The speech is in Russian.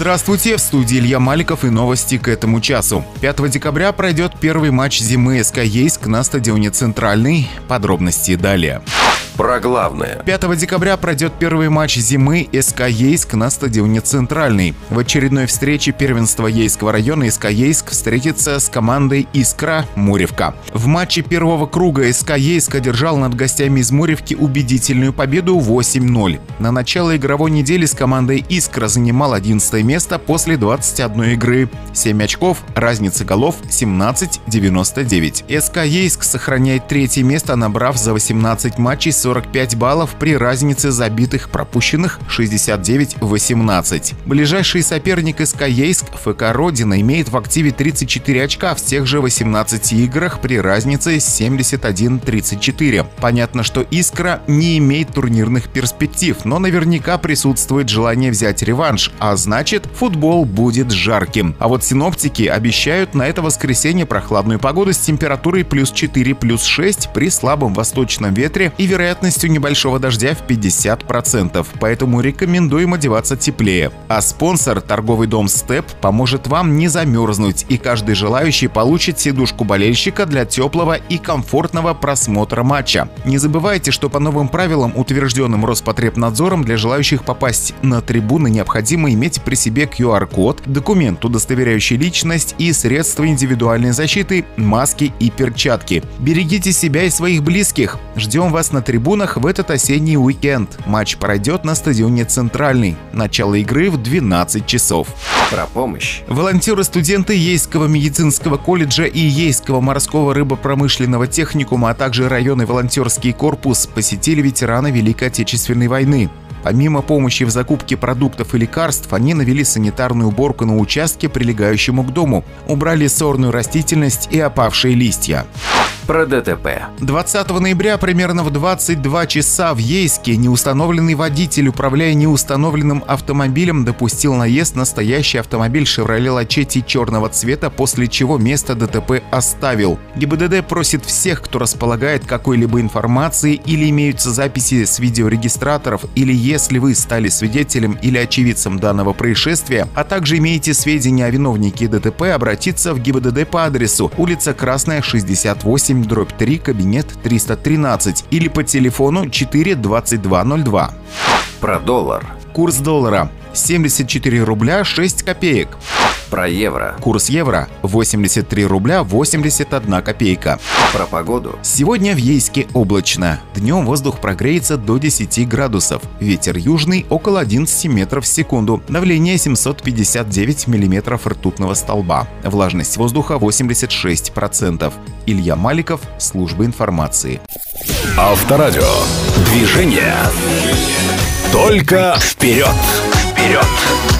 Здравствуйте, в студии Илья Маликов и новости к этому часу. 5 декабря пройдет первый матч зимы СК Ейск на стадионе «Центральный». Подробности далее. Про главное. 5 декабря пройдет первый матч зимы СК Ейск на стадионе «Центральный». В очередной встрече первенства Ейского района СК Ейск встретится с командой «Искра» Моревка. В матче первого круга СК Ейск одержал над гостями из Моревки убедительную победу 8-0. На начало игровой недели с командой «Искра» занимал 11 место после 21 игры. 7 очков, разница голов 17-99. СК Ейск сохраняет третье место, набрав за 18 матчей 45 баллов при разнице забитых пропущенных 69-18. Ближайший соперник СК Ейск, ФК Родина, имеет в активе 34 очка в тех же 18 играх при разнице 71-34. Понятно, что «Искра» не имеет турнирных перспектив, но наверняка присутствует желание взять реванш, а значит, футбол будет жарким. А вот синоптики обещают на это воскресенье прохладную погоду с температурой +4, +6 при слабом восточном ветре и вероятностью небольшого дождя в 50%, поэтому рекомендуем одеваться теплее. А спонсор, торговый дом «Степ», поможет вам не замерзнуть, и каждый желающий получит сидушку болельщика для теплого и комфортного просмотра матча. Не забывайте, что по новым правилам, утвержденным Роспотребнадзором, для желающих попасть на трибуны необходимо иметь при себе QR-код, документ, удостоверяющий личность, и средства индивидуальной защиты, маски и перчатки. Берегите себя и своих близких. Ждем вас на трибунах в этот осенний уикенд. Матч пройдет на стадионе «Центральный». Начало игры в 12 часов. Про помощь. Волонтеры-студенты Ейского медицинского колледжа и Ейского морского рыбопромышленного техникума, а также Районный волонтерский корпус посетили ветерана Великой Отечественной войны. Помимо помощи в закупке продуктов и лекарств, они навели санитарную уборку на участке, прилегающему к дому, убрали сорную растительность и опавшие листья. Про ДТП. 20 ноября примерно в 22 часа в Ейске неустановленный водитель, управляя неустановленным автомобилем, допустил наезд на стоящий автомобиль Chevrolet Lacetti черного цвета, после чего место ДТП оставил. ГИБДД просит всех, кто располагает какой-либо информацией или имеются записи с видеорегистраторов, или если вы стали свидетелем или очевидцем данного происшествия, а также имеете сведения о виновнике ДТП, обратиться в ГИБДД по адресу: улица Красная, 68/3, кабинет 313, или по телефону 42202. Про доллар. Курс доллара 74 рубля 6 копеек. Про евро. Курс евро 83 рубля 81 копейка. Про погоду. Сегодня в Ейске облачно. Днем воздух прогреется до 10 градусов. Ветер южный около 11 метров в секунду. Давление 759 миллиметров ртутного столба. Влажность воздуха 86%. Илья Маликов, служба информации. Авторадио. Движение. Только вперед. Вперед.